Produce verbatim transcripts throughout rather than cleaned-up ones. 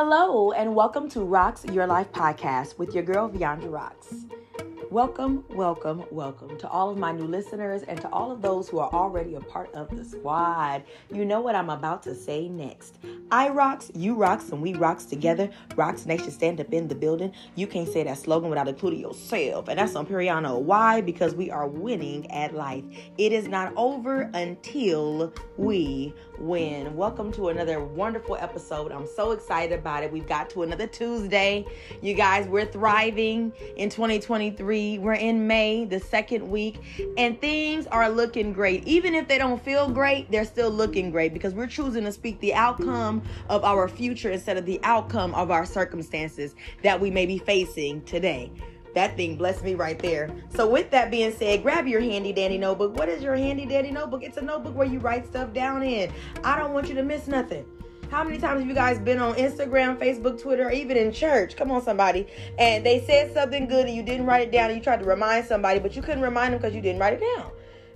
Hello, and welcome to Rocks Your Life Podcast with your girl, Vyonda Rocks. Welcome, welcome, welcome to all of my new listeners and to all of those who are already a part of the squad. You know what I'm about to say next. I rocks, you rocks, and we rocks together. Rocks Nation, stand up in the building. You can't say that slogan without including yourself. And that's on Periano. Why? Because we are winning at life. It is not over until we win. Welcome to another wonderful episode. I'm so excited about it. We've got to another Tuesday. You guys, we're thriving in twenty twenty-three. We're in May, the second week, and things are looking great. Even if they don't feel great, they're still looking great because we're choosing to speak the outcome of our future instead of the outcome of our circumstances that we may be facing today. That thing blessed me right there. So with that being said, grab your handy dandy notebook. What is your handy dandy notebook? It's a notebook where you write stuff down in. I don't want you to miss nothing. How many times have you guys been on Instagram, Facebook, Twitter, or even in church? Come on, somebody. And they said something good and you didn't write it down, and you tried to remind somebody, but you couldn't remind them because you didn't write it down.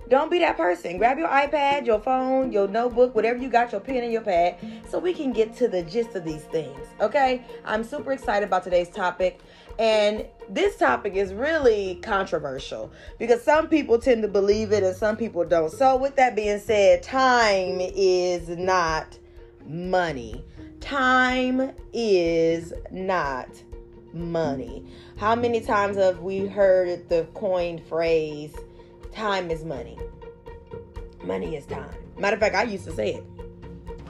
Don't be that person. Grab your iPad, your phone, your notebook, whatever you got, your pen and your pad, so we can get to the gist of these things, okay? I'm super excited about today's topic. And this topic is really controversial because some people tend to believe it and some people don't. So with that being said, time is not money. Time is not money. How many times have we heard the coined phrase, time is money. Money is time. Matter of fact, I used to say it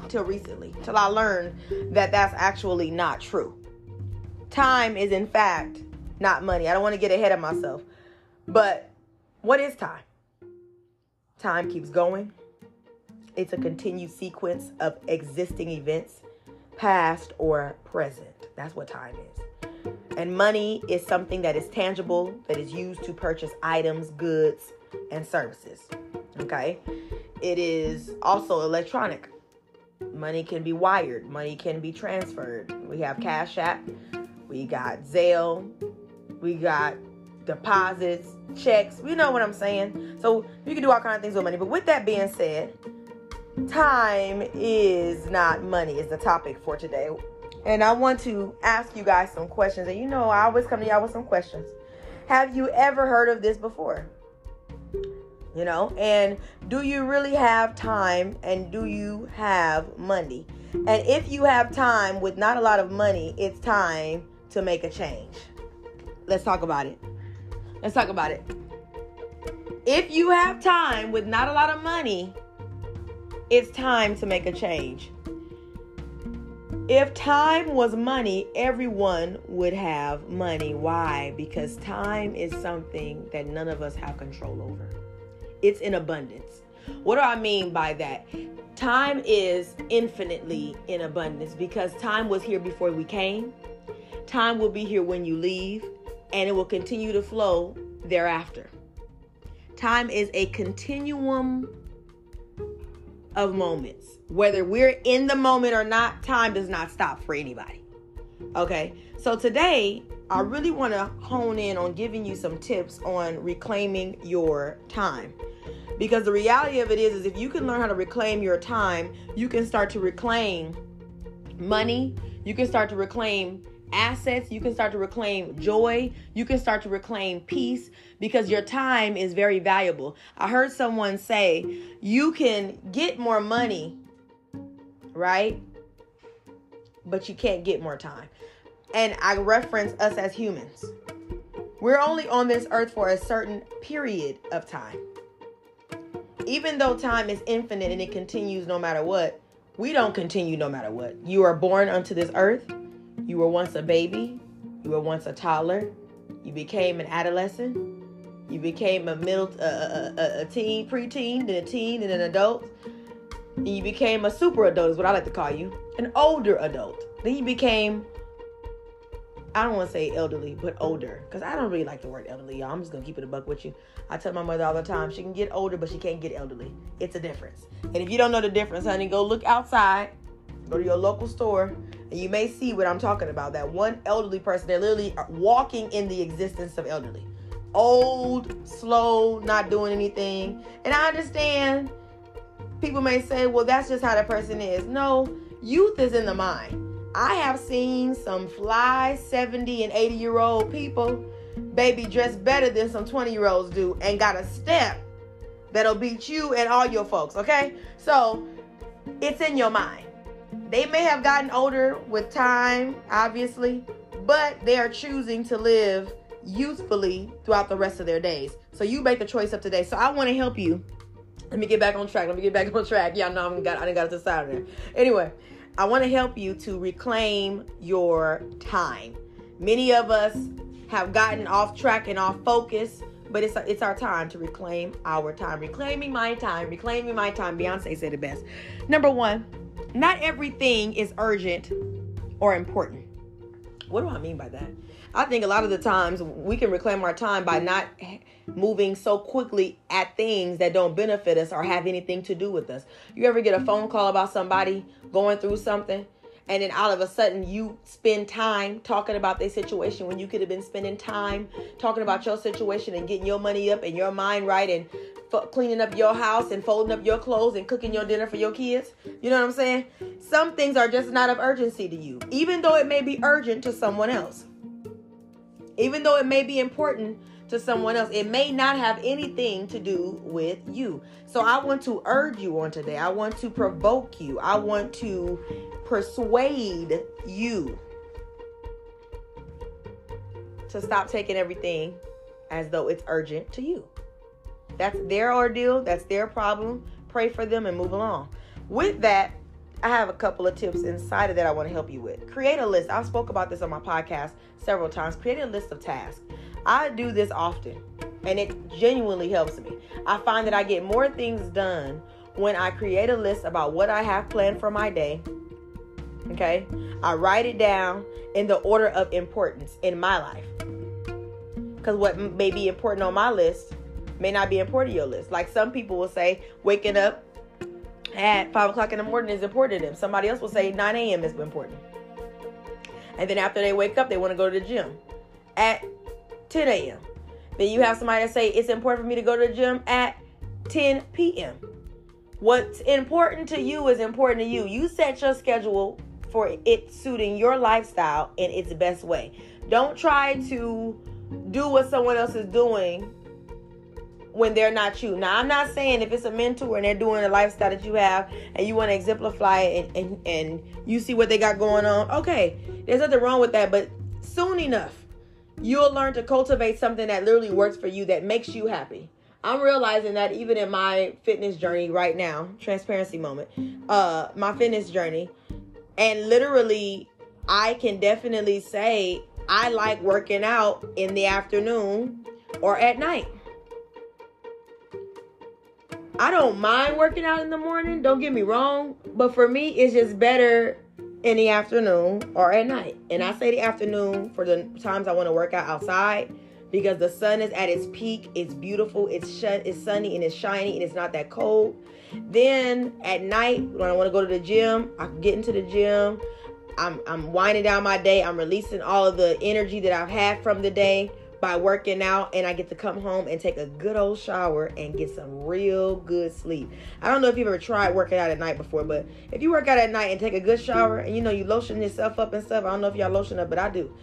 till recently, till I learned that that's actually not true. Time is in fact not money. I don't want to get ahead of myself, but what is time? Time keeps going. It's a continued sequence of existing events, past or present. That's what time is. And money is something that is tangible, that is used to purchase items, goods, and services. Okay? It is also electronic. Money can be wired. Money can be transferred. We have Cash App. We got Zelle. We got deposits, checks. You know what I'm saying? So you can do all kinds of things with money. But with that being said, time is not money is the topic for today. And I want to ask you guys some questions. And you know, I always come to y'all with some questions. Have you ever heard of this before? You know, and do you really have time and do you have money? And if you have time with not a lot of money, it's time to make a change. Let's talk about it. Let's talk about it. If you have time with not a lot of money, it's time to make a change. If time was money, everyone would have money. Why? Because time is something that none of us have control over. It's in abundance. What do I mean by that? Time is infinitely in abundance because time was here before we came. Time will be here when you leave, and it will continue to flow thereafter. Time is a continuum of moments. Whether we're in the moment or not, time does not stop for anybody. Okay? So today, I really want to hone in on giving you some tips on reclaiming your time. Because the reality of it is, is if you can learn how to reclaim your time, you can start to reclaim money. You can start to reclaim assets. You can start to reclaim joy. You can start to reclaim peace because your time is very valuable. I heard someone say, you can get more money, right? But you can't get more time. And I reference us as humans. We're only on this earth for a certain period of time. Even though time is infinite and it continues no matter what, we don't continue no matter what. You are born unto this earth. You were once a baby. You were once a toddler. You became an adolescent. You became a middle, uh, a, a, a teen, preteen, then a teen, then an adult. And you became a super adult is what I like to call you, an older adult. Then you became, I don't want to say elderly, but older. Because I don't really like the word elderly, y'all. I'm just going to keep it a buck with you. I tell my mother all the time, she can get older, but she can't get elderly. It's a difference. And if you don't know the difference, honey, go look outside. Go to your local store. And you may see what I'm talking about. That one elderly person, they're literally walking in the existence of elderly. Old, slow, not doing anything. And I understand people may say, well, that's just how that person is. No, youth is in the mind. I have seen some fly seventy and eighty year old people, baby, dress better than some twenty year olds do, and got a step that'll beat you and all your folks. Okay, so it's in your mind. They may have gotten older with time, obviously, but they are choosing to live youthfully throughout the rest of their days. So you make the choice of today. So I want to help you. Let me get back on track. Let me get back on track. Y'all know I'm got, I done got it to the side of there. Anyway, I want to help you to reclaim your time. Many of us have gotten off track and off focus, but it's it's our time to reclaim our time. Reclaiming my time. Reclaiming my time. Beyonce said it best. Number one, not everything is urgent or important. What do I mean by that? I think a lot of the times we can reclaim our time by not moving so quickly at things that don't benefit us or have anything to do with us. You ever get a phone call about somebody going through something, and then all of a sudden you spend time talking about their situation when you could have been spending time talking about your situation and getting your money up and your mind right and f- cleaning up your house and folding up your clothes and cooking your dinner for your kids? You know what I'm saying? Some things are just not of urgency to you, even though it may be urgent to someone else. Even though it may be important to someone else, it may not have anything to do with you. So I want to urge you on today. I want to provoke you. I want to persuade you to stop taking everything as though it's urgent to you. That's their ordeal. That's their problem. Pray for them and move along. With that, I have a couple of tips inside of that I want to help you with. Create a list. I spoke about this on my podcast several times. Create a list of tasks. I do this often, and it genuinely helps me. I find that I get more things done when I create a list about what I have planned for my day. Okay? I write it down in the order of importance in my life. Because what may be important on my list may not be important to your list. Like some people will say, waking up at five o'clock in the morning is important to them. Somebody else will say nine a.m. is important. And then after they wake up, they want to go to the gym at ten a.m. Then you have somebody that say, it's important for me to go to the gym at ten p.m. What's important to you is important to you. You set your schedule for it suiting your lifestyle in its best way. Don't try to do what someone else is doing when they're not you. Now, I'm not saying if it's a mentor and they're doing a lifestyle that you have and you want to exemplify it and, and, and you see what they got going on. Okay, there's nothing wrong with that. But soon enough, you'll learn to cultivate something that literally works for you, that makes you happy. I'm realizing that even in my fitness journey right now, transparency moment, uh, my fitness journey. And literally, I can definitely say I like working out in the afternoon or at night. I don't mind working out in the morning, don't get me wrong, but for me, it's just better in the afternoon or at night. And I say the afternoon for the times I want to work out outside, because the sun is at its peak, it's beautiful, it's shun- it's sunny and it's shiny and it's not that cold. Then at night, when I want to go to the gym, I can get into the gym, I'm, I'm winding down my day, I'm releasing all of the energy that I've had from the day by working out, and I get to come home and take a good old shower and get some real good sleep. I don't know if you've ever tried working out at night before, but if you work out at night and take a good shower, and you know you lotion yourself up and stuff, I don't know if y'all lotion up, but I do,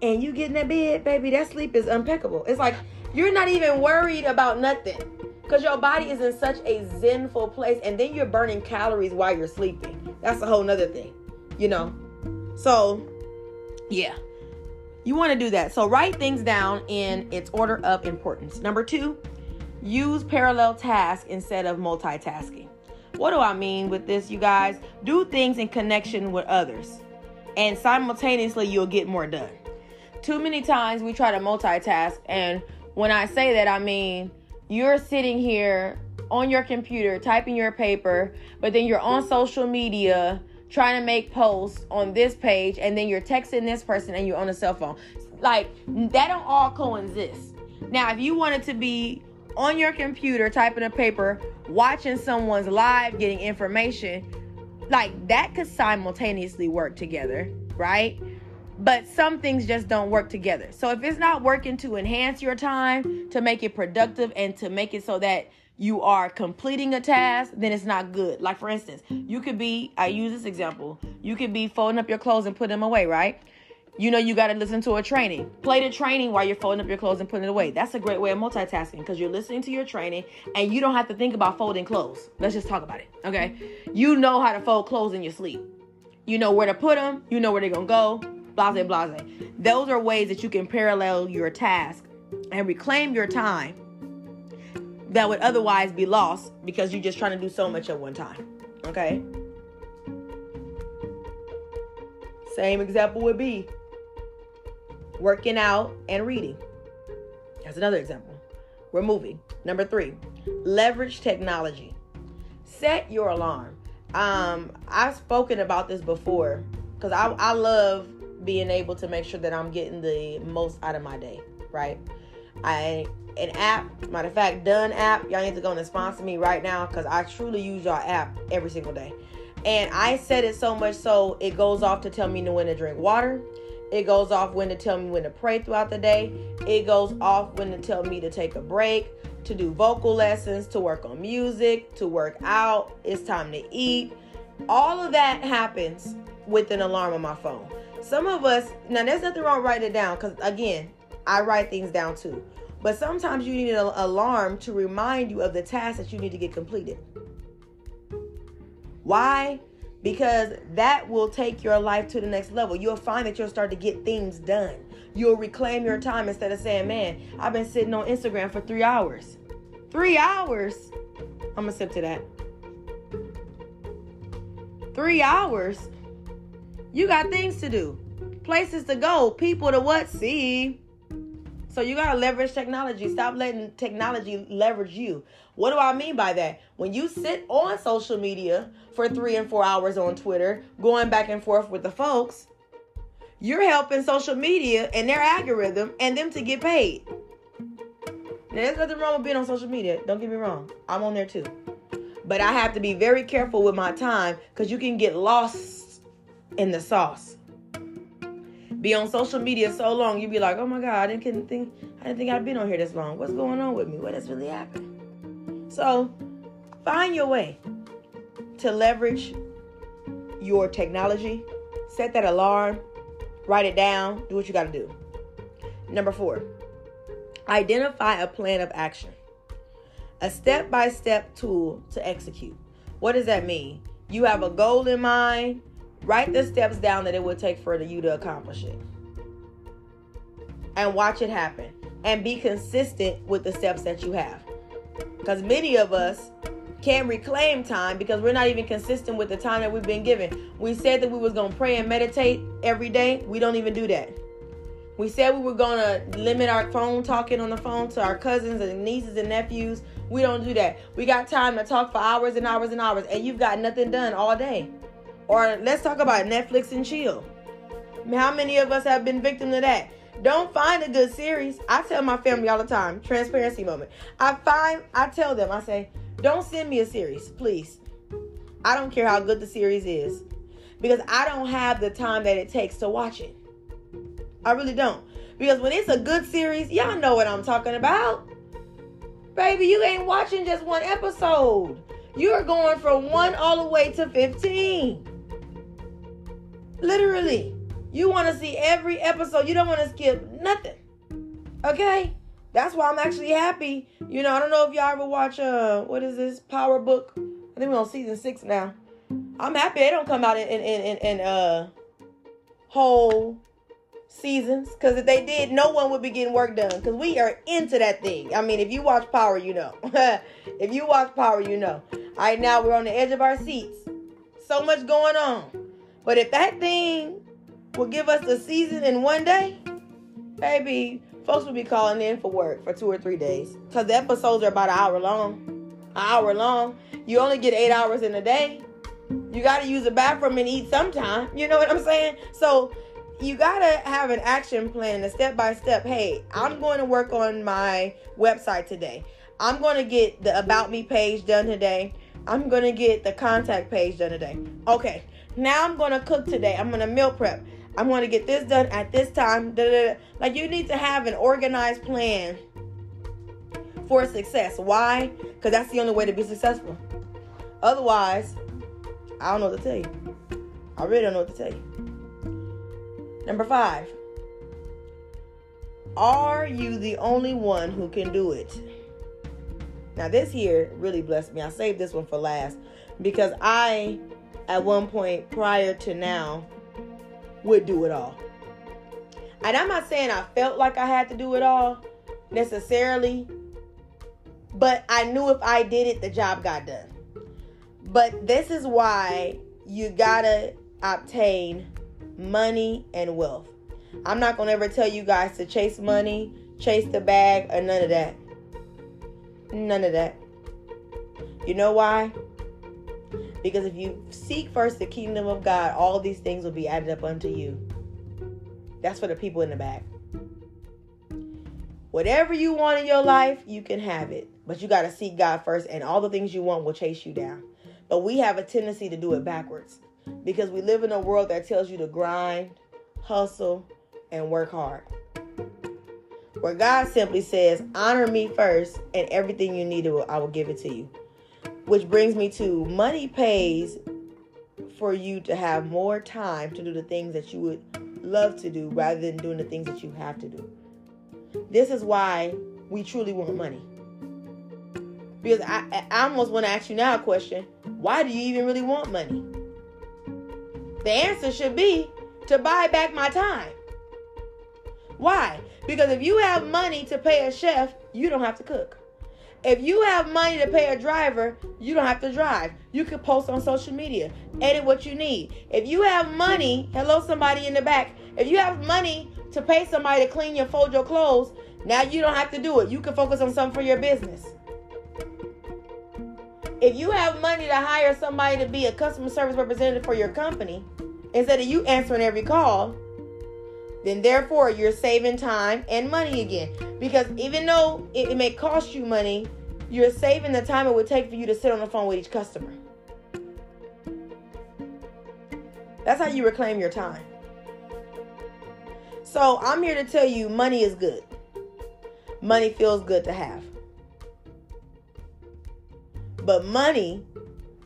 and you get in that bed, baby, that sleep is impeccable. It's like you're not even worried about nothing because your body is in such a zenful place, and then you're burning calories while you're sleeping. That's a whole nother thing, you know? So, yeah. You want to do that. So write things down in its order of importance. Number two, use parallel tasks instead of multitasking. What do I mean with this, you guys? Do things in connection with others, and simultaneously you'll get more done. Too many times we try to multitask, and when I say that, I mean you're sitting here on your computer typing your paper, but then you're on social media trying to make posts on this page, and then you're texting this person, and you're on a cell phone. Like, that don't all coexist. Now, if you wanted to be on your computer typing a paper, watching someone's live, getting information, like, that could simultaneously work together, right? But some things just don't work together. So if it's not working to enhance your time, to make it productive, and to make it so that you are completing a task, then it's not good. Like, for instance, you could be, I use this example, you could be folding up your clothes and putting them away, right? You know, you got to listen to a training. Play the training while you're folding up your clothes and putting it away. That's a great way of multitasking because you're listening to your training and you don't have to think about folding clothes. Let's just talk about it, okay? You know how to fold clothes in your sleep. You know where to put them. You know where they're going to go. Blase, blase. Those are ways that you can parallel your task and reclaim your time that would otherwise be lost because you're just trying to do so much at one time, okay? Same example would be working out and reading. That's another example. We're moving. Number three, leverage technology. Set your alarm. Um, I've spoken about this before because I, I love being able to make sure that I'm getting the most out of my day, right? I an app, matter of fact, Done app. Y'all need to go and sponsor me right now because I truly use y'all app every single day. And I set it so much so it goes off to tell me when to drink water. It goes off when to tell me when to pray throughout the day. It goes off when to tell me to take a break, to do vocal lessons, to work on music, to work out. It's time to eat. All of that happens with an alarm on my phone. Some of us, now there's nothing wrong writing it down because, again, I write things down too. But sometimes you need an alarm to remind you of the tasks that you need to get completed. Why? Because that will take your life to the next level. You'll find that you'll start to get things done. You'll reclaim your time instead of saying, man, I've been sitting on Instagram for three hours. Three hours? I'm going to sip to that. Three hours? You got things to do. Places to go. People to what? See? So you got to leverage technology. Stop letting technology leverage you. What do I mean by that? When you sit on social media for three and four hours on Twitter, going back and forth with the folks, you're helping social media and their algorithm and them to get paid. Now, there's nothing wrong with being on social media. Don't get me wrong. I'm on there too. But I have to be very careful with my time because you can get lost in the sauce. Be on social media so long, you'd be like, oh my God, I didn't think I didn't think I'd been on here this long. What's going on with me? What has really happened? So find your way to leverage your technology. Set that alarm, write it down, do what you got to do. Number four, identify a plan of action, a step-by-step tool to execute. What does that mean? You have a goal in mind. Write the steps down that it would take for you to accomplish it. And watch it happen. And be consistent with the steps that you have. Because many of us can't reclaim time because we're not even consistent with the time that we've been given. We said that we was going to pray and meditate every day. We don't even do that. We said we were going to limit our phone talking on the phone to our cousins and nieces and nephews. We don't do that. We got time to talk for hours and hours and hours. And you've got nothing done all day. Or let's talk about Netflix and chill. How many of us have been victim to that? Don't find a good series. I tell my family all the time, transparency moment. I find, I tell them, I say, don't send me a series, please. I don't care how good the series is because I don't have the time that it takes to watch it. I really don't. Because when it's a good series, y'all know what I'm talking about. Baby, you ain't watching just one episode. You're going from one all the way to fifteen. Literally, you want to see every episode. You don't want to skip nothing. Okay, that's why I'm actually happy. You know, I don't know if y'all ever watch uh, what is this Power Book? I think we're on season six now. I'm happy they don't come out in in in, in uh whole seasons because if they did, no one would be getting work done because we are into that thing. I mean, if you watch Power, you know. If you watch Power, you know. All right, now we're on the edge of our seats. So much going on. But if that thing will give us the season in one day, baby, folks will be calling in for work for two or three days. Because the episodes are about an hour long. An hour long. You only get eight hours in a day. You got to use the bathroom and eat sometime. You know what I'm saying? So you got to have an action plan, a step-by-step. Hey, I'm going to work on my website today. I'm going to get the About Me page done today. I'm going to get the contact page done today. Okay, now I'm going to cook today. I'm going to meal prep. I'm going to get this done at this time. Da, da, da. Like, you need to have an organized plan for success. Why? Because that's the only way to be successful. Otherwise, I don't know what to tell you. I really don't know what to tell you. Number five. Are you the only one who can do it? Now, this here really blessed me. I saved this one for last because I, at one point prior to now, would do it all. And I'm not saying I felt like I had to do it all necessarily, but I knew if I did it, the job got done. But this is why you gotta obtain money and wealth. I'm not going to ever tell you guys to chase money, chase the bag, or none of that. None of that. You know why? Because if you seek first the kingdom of God, all these things will be added up unto you. That's for the people in the back. Whatever you want in your life, you can have it. But you got to seek God first, and all the things you want will chase you down. But we have a tendency to do it backwards because we live in a world that tells you to grind, hustle, and work hard, where God simply says, honor me first, and everything you need, I will give it to you. Which brings me to money pays for you to have more time to do the things that you would love to do rather than doing the things that you have to do. This is why we truly want money. Because I, I almost want to ask you now a question. Why do you even really want money? The answer should be to buy back my time. Why? Because if you have money to pay a chef, you don't have to cook. If you have money to pay a driver, you don't have to drive. You can post on social media, edit what you need. If you have money, hello somebody in the back, if you have money to pay somebody to clean your, fold your clothes, now you don't have to do it. You can focus on something for your business. If you have money to hire somebody to be a customer service representative for your company, instead of you answering every call, then therefore you're saving time and money again. Because even though it, it may cost you money, you're saving the time it would take for you to sit on the phone with each customer. That's how you reclaim your time. So I'm here to tell you, money is good. Money feels good to have. But money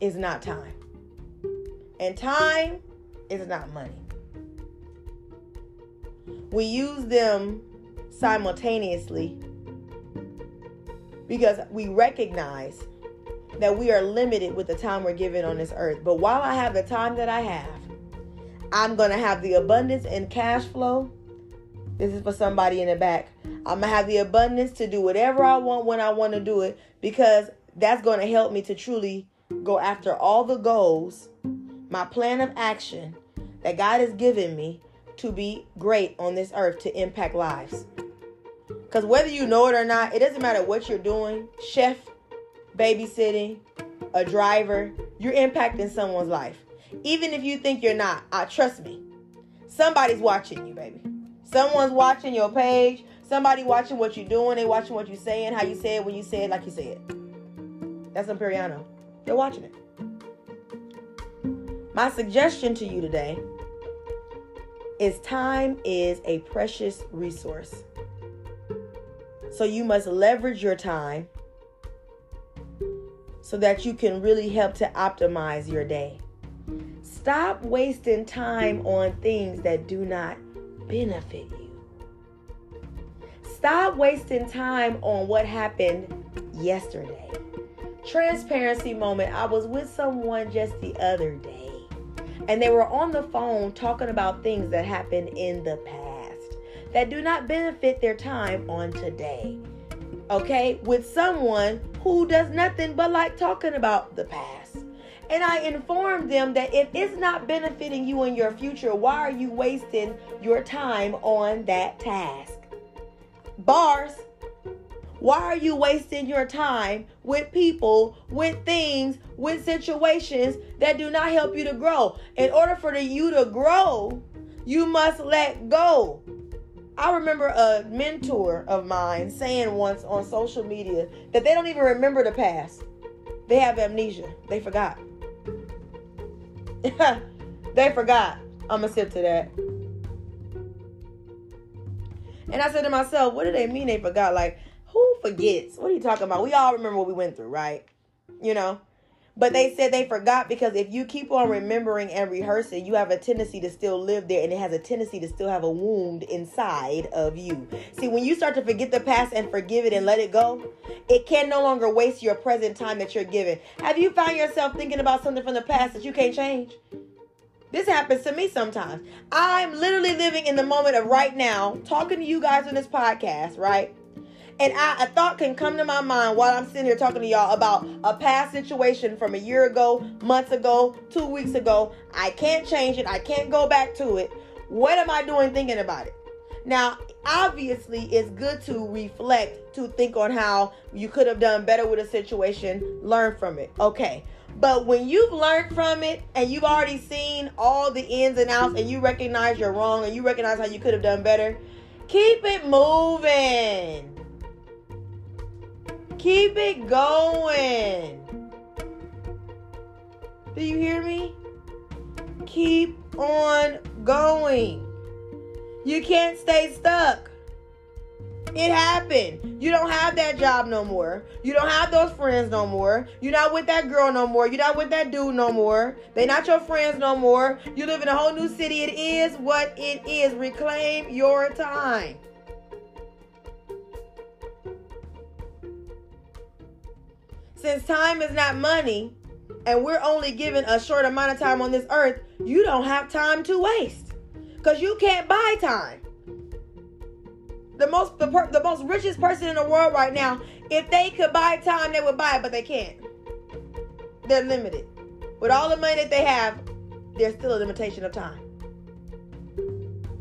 is not time. And time is not money. We use them simultaneously because we recognize that we are limited with the time we're given on this earth. But while I have the time that I have, I'm going to have the abundance in cash flow. This is for somebody in the back. I'm going to have the abundance to do whatever I want when I want to do it, because that's going to help me to truly go after all the goals, my plan of action that God has given me to be great on this earth, to impact lives. Because whether you know it or not, it doesn't matter what you're doing, chef, babysitting, a driver, you're impacting someone's life. Even if you think you're not, uh, trust me, somebody's watching you, baby. Someone's watching your page. Somebody watching what you're doing. They watching what you're saying, how you say it, when you say it, like you say it. That's on Periano. They're watching it. My suggestion to you today is time is a precious resource. So you must leverage your time so that you can really help to optimize your day. Stop wasting time on things that do not benefit you. Stop wasting time on what happened yesterday. Transparency moment. I was with someone just the other day, and they were on the phone talking about things that happened in the past that do not benefit their time on today. Okay? With someone who does nothing but like talking about the past. And I informed them that if it's not benefiting you in your future, why are you wasting your time on that task? Bars. Why are you wasting your time with people, with things, with situations that do not help you to grow? In order for you to grow, you must let go. I remember a mentor of mine saying once on social media that they don't even remember the past. They have amnesia. They forgot. They forgot. I'm going to sip to that. And I said to myself, what do they mean they forgot? Like, Who forgets? What are you talking about? We all remember what we went through, right? You know? But they said they forgot because if you keep on remembering and rehearsing, you have a tendency to still live there, and it has a tendency to still have a wound inside of you. See, when you start to forget the past and forgive it and let it go, it can no longer waste your present time that you're given. Have you found yourself thinking about something from the past that you can't change? This happens to me sometimes. I'm literally living in the moment of right now, talking to you guys on this podcast, right? And I, a thought can come to my mind while I'm sitting here talking to y'all about a past situation from a year ago, months ago, two weeks ago. I can't change it. I can't go back to it. What am I doing thinking about it? Now, obviously, it's good to reflect, to think on how you could have done better with a situation, learn from it. Okay. But when you've learned from it and you've already seen all the ins and outs and you recognize you're wrong and you recognize how you could have done better, keep it moving. Keep it going. Do you hear me? Keep on going. You can't stay stuck. It happened. You don't have that job no more. You don't have those friends no more. You're not with that girl no more. You're not with that dude no more. They're not your friends no more. You live in a whole new city. It is what it is. Reclaim your time. Since time is not money, and we're only given a short amount of time on this earth, you don't have time to waste, because you can't buy time. The most, the, per, the most richest person in the world right now, if they could buy time, they would buy it, but they can't. They're limited. With all the money that they have, there's still a limitation of time.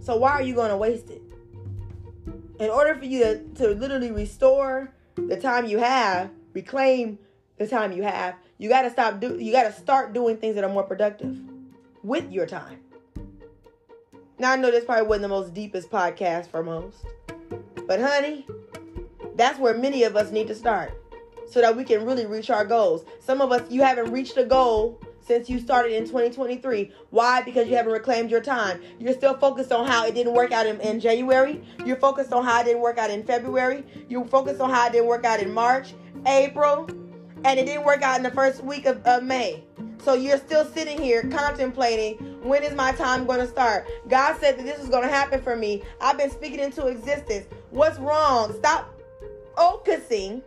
So why are you going to waste it? In order for you to, to literally restore the time you have, reclaim the time you have, you got to stop. Do, you got to start doing things that are more productive with your time. Now, I know this probably wasn't the most deepest podcast for most, but honey, that's where many of us need to start so that we can really reach our goals. Some of us, you haven't reached a goal since you started in twenty twenty-three. Why? Because you haven't reclaimed your time. You're still focused on how it didn't work out in, in January. You're focused on how it didn't work out in February. You're focused on how it didn't work out in March, April, and it didn't work out in the first week of, of May. So you're still sitting here contemplating, when is my time going to start? God said that this is going to happen for me. I've been speaking into existence. What's wrong? Stop focusing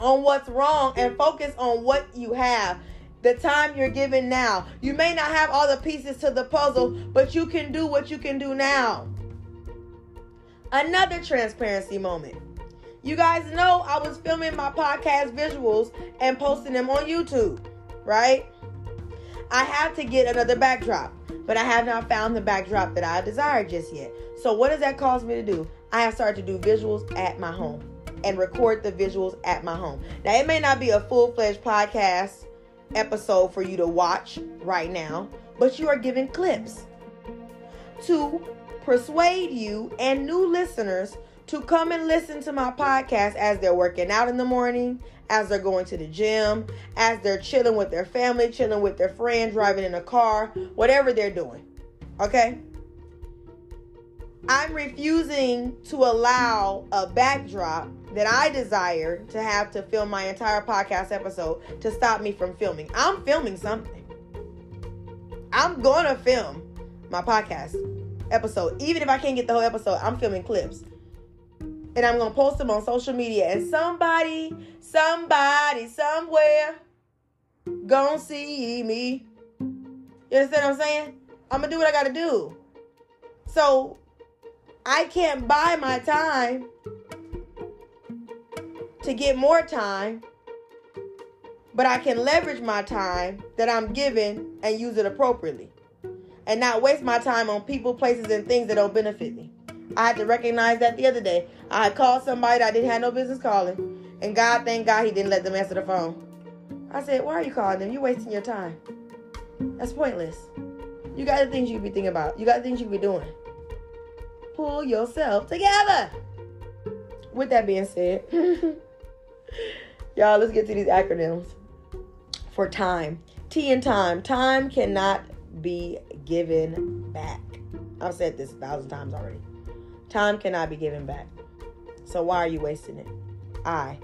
on what's wrong and focus on what you have. The time you're given now. You may not have all the pieces to the puzzle, but you can do what you can do now. Another transparency moment. You guys know I was filming my podcast visuals and posting them on YouTube, right? I have to get another backdrop, but I have not found the backdrop that I desire just yet. So what does that cause me to do? I have started to do visuals at my home and record the visuals at my home. Now, it may not be a full-fledged podcast episode for you to watch right now, but you are given clips to persuade you and new listeners to come and listen to my podcast as they're working out in the morning, as they're going to the gym, as they're chilling with their family, chilling with their friends, driving in a car, whatever they're doing, okay? I'm refusing to allow a backdrop that I desire to have to film my entire podcast episode to stop me from filming. I'm filming something. I'm gonna film my podcast episode. Even if I can't get the whole episode, I'm filming clips. And I'm going to post them on social media. And somebody, somebody, somewhere gonna see me. You understand what I'm saying? I'm going to do what I got to do. So I can't buy my time to get more time. But I can leverage my time that I'm given and use it appropriately. And not waste my time on people, places, and things that don't benefit me. I had to recognize that the other day. I had called somebody that I didn't have no business calling. And God, thank God, he didn't let them answer the phone. I said, why are you calling them? You're wasting your time. That's pointless. You got the things you could be thinking about. You got the things you could be doing. Pull yourself together. With that being said, y'all, let's get to these acronyms for time. T in time. Time cannot be given back. I've said this a thousand times already. Time cannot be given back. So why are you wasting it? I.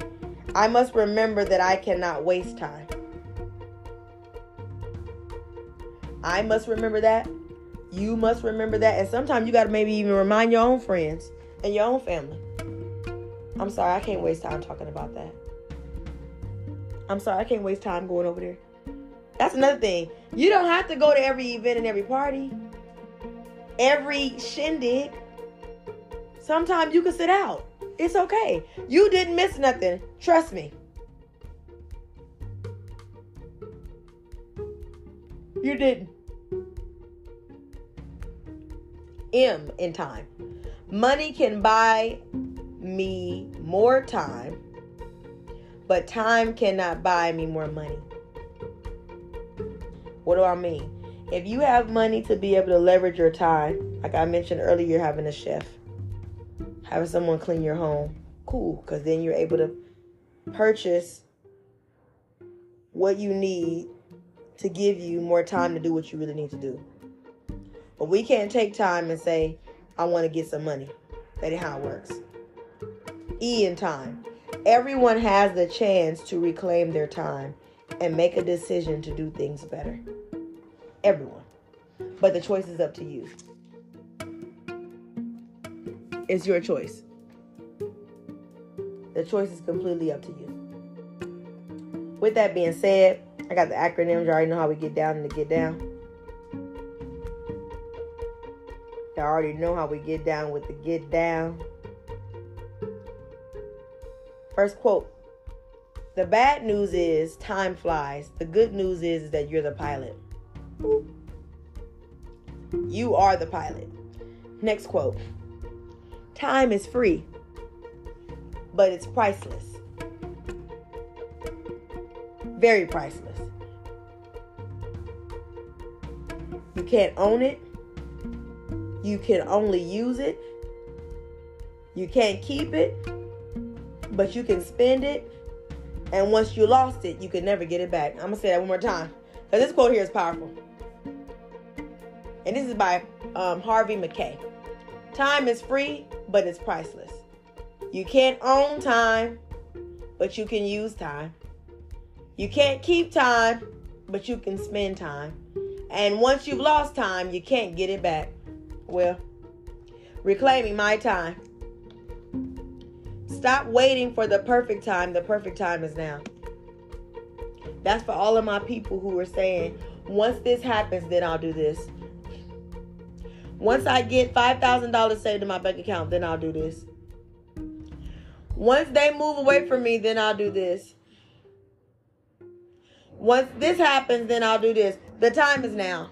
I must remember that I cannot waste time. I must remember that. You must remember that. And sometimes you got to maybe even remind your own friends and your own family. I'm sorry, I can't waste time talking about that. I'm sorry, I can't waste time going over there. That's another thing. You don't have to go to every event and every party. Every shindig. Sometimes you can sit out. It's okay. You didn't miss nothing. Trust me. You didn't. M in time. Money can buy me more time, but time cannot buy me more money. What do I mean? If you have money to be able to leverage your time, like I mentioned earlier, you're having a chef, having someone clean your home, cool, because then you're able to purchase what you need to give you more time to do what you really need to do. But we can't take time and say, I want to get some money. That ain't how it works. E in time. Everyone has the chance to reclaim their time and make a decision to do things better. Everyone. But the choice is up to you. It's your choice. The choice is completely up to you. With that being said, I got the acronyms. You already know how we get down and to get down. Y'all already know how we get down with the get down. First quote. The bad news is time flies. The good news is that you're the pilot. Ooh. You are the pilot. Next quote. Time is free, but it's priceless. Very priceless. You can't own it. You can only use it. You can't keep it, but you can spend it. And once you lost it, you can never get it back. I'm going to say that one more time, because this quote here is powerful. And this is by um, Harvey McKay. Time is free, but it's priceless. You can't own time, but you can use time. You can't keep time, but you can spend time. And once you've lost time, you can't get it back. Well, reclaiming my time. Stop waiting for the perfect time. The perfect time is now. That's for all of my people who are saying, once this happens, then I'll do this. Once I get five thousand dollars saved in my bank account, then I'll do this. Once they move away from me, then I'll do this. Once this happens, then I'll do this. The time is now.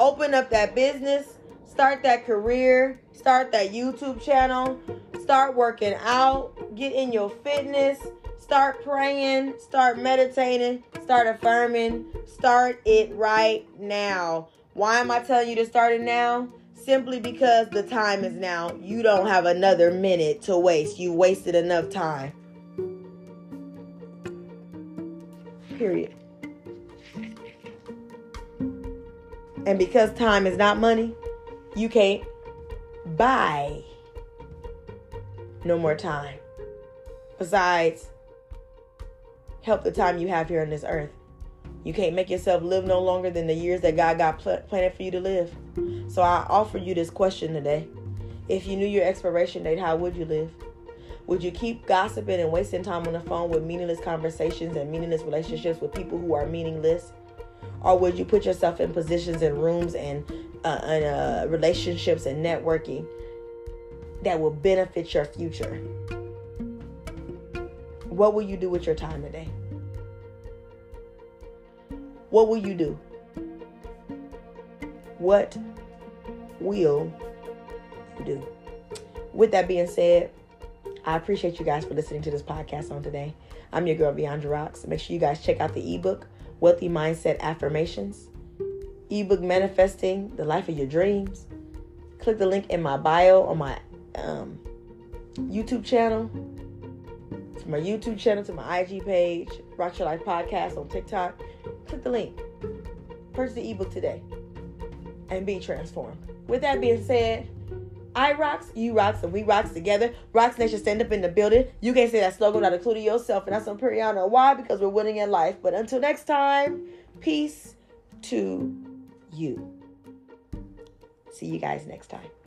Open up that business. Start that career. Start that YouTube channel. Start working out. Get in your fitness. Start praying. Start meditating. Start affirming. Start it right now. Why am I telling you to start it now? Simply because the time is now. You don't have another minute to waste. You wasted enough time. Period. And because time is not money, you can't buy no more time. Besides, help the time you have here on this earth. You can't make yourself live no longer than the years that God got pl- planned for you to live. So I offer you this question today. If you knew your expiration date, how would you live? Would you keep gossiping and wasting time on the phone with meaningless conversations and meaningless relationships with people who are meaningless? Or would you put yourself in positions and rooms and, uh, and uh, relationships and networking that will benefit your future? What will you do with your time today? What will you do? What will you do? With that being said, I appreciate you guys for listening to this podcast on today. I'm your girl, Vyonda Rocks. Make sure you guys check out the ebook, Wealthy Mindset Affirmations, ebook Manifesting the Life of Your Dreams. Click the link in my bio on my um, YouTube channel, to my YouTube channel, to my I G page, Rocks Your Life Podcast on TikTok. Click the link. Purchase the ebook today and be transformed. With that being said, I rocks, you rocks, and we rocks together. Rocks Nation, stand up in the building. You can't say that slogan without including yourself. And that's on Periano. Why? Because we're winning in life. But until next time, peace to you. See you guys next time.